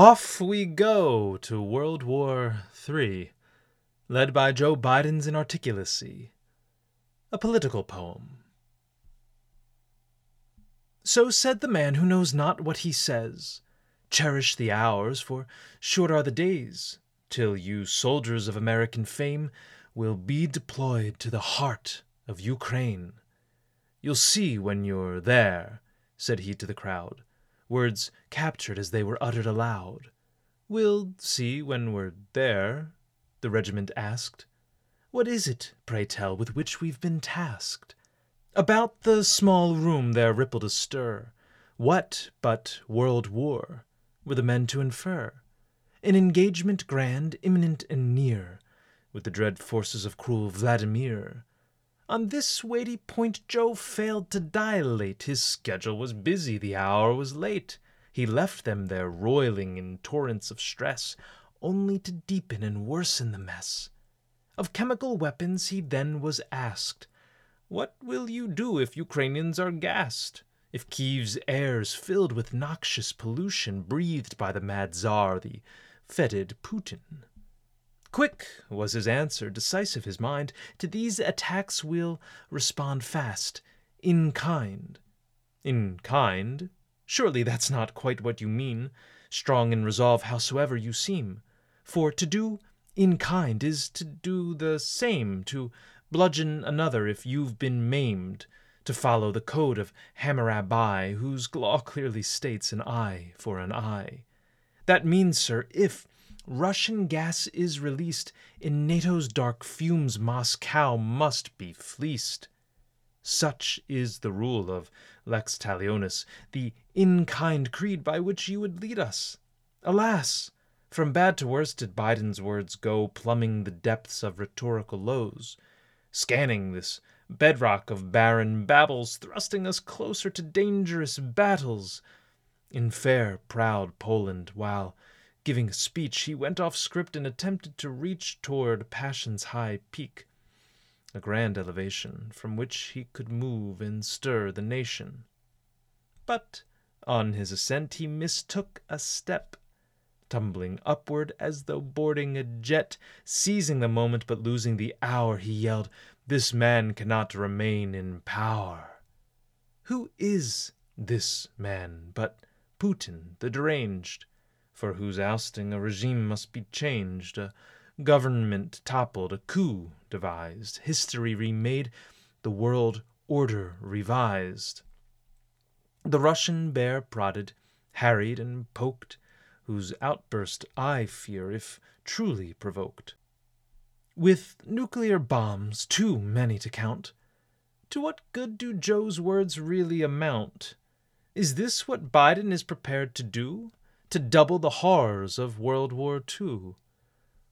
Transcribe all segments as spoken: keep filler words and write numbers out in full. Off we go to World War Three, led by Joe Biden's Inarticulacy, a political poem. So said the man who knows not what he says. Cherish the hours, for short are the days, till you soldiers of American fame will be deployed to the heart of Ukraine. You'll see when you're there, said he to the crowd, words captured as they were uttered aloud. We'll see when we're there, the regiment asked. What is it, pray tell, with which we've been tasked? About the small room there rippled a stir. What but world war were the men to infer? An engagement grand, imminent and near, with the dread forces of cruel Vladimir. On this weighty point Joe failed to dilate. His schedule was busy, the hour was late. He left them there roiling in torrents of stress, only to deepen and worsen the mess. Of chemical weapons he then was asked, what will you do if Ukrainians are gassed? If Kyiv's air's filled with noxious pollution breathed by the mad Tsar, the fetid Putin? Quick was his answer, decisive his mind. To these attacks we'll respond fast, in kind. In kind? Surely that's not quite what you mean, strong in resolve howsoever you seem. For to do in kind is to do the same, to bludgeon another if you've been maimed, to follow the code of Hammurabi, whose law clearly states an eye for an eye. That means, sir, if Russian gas is released, in NATO's dark fumes Moscow must be fleeced. Such is the rule of Lex Talionis, the in-kind creed by which you would lead us. Alas, from bad to worse did Biden's words go, plumbing the depths of rhetorical lows, scanning this bedrock of barren babbles, thrusting us closer to dangerous battles. In fair, proud Poland, while giving a speech, he went off script and attempted to reach toward passion's high peak, a grand elevation from which he could move and stir the nation. But on his ascent he mistook a step, tumbling upward as though boarding a jet. Seizing the moment but losing the hour, he yelled, "This man cannot remain in power." Who is this man but Putin, the deranged, for whose ousting a regime must be changed, a government toppled, a coup devised, history remade, the world order revised? The Russian bear prodded, harried and poked, whose outburst I fear if truly provoked. With nuclear bombs, too many to count, to what good do Joe's words really amount? Is this what Biden is prepared to do? To double the horrors of World War Two?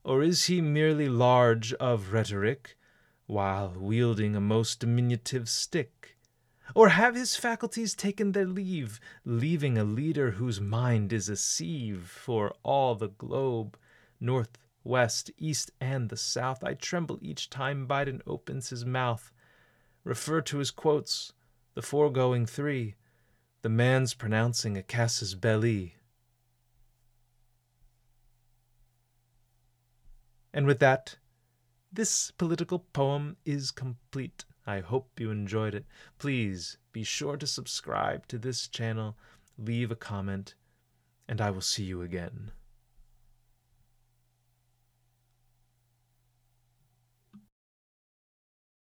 Or is he merely large of rhetoric, while wielding a most diminutive stick? Or have his faculties taken their leave, leaving a leader whose mind is a sieve for all the globe, north, west, east, and the south? I tremble each time Biden opens his mouth. Refer to his quotes, the foregoing three, the man's pronouncing a casus belli. And with that, this political poem is complete. I hope you enjoyed it. Please be sure to subscribe to this channel, leave a comment, and I will see you again.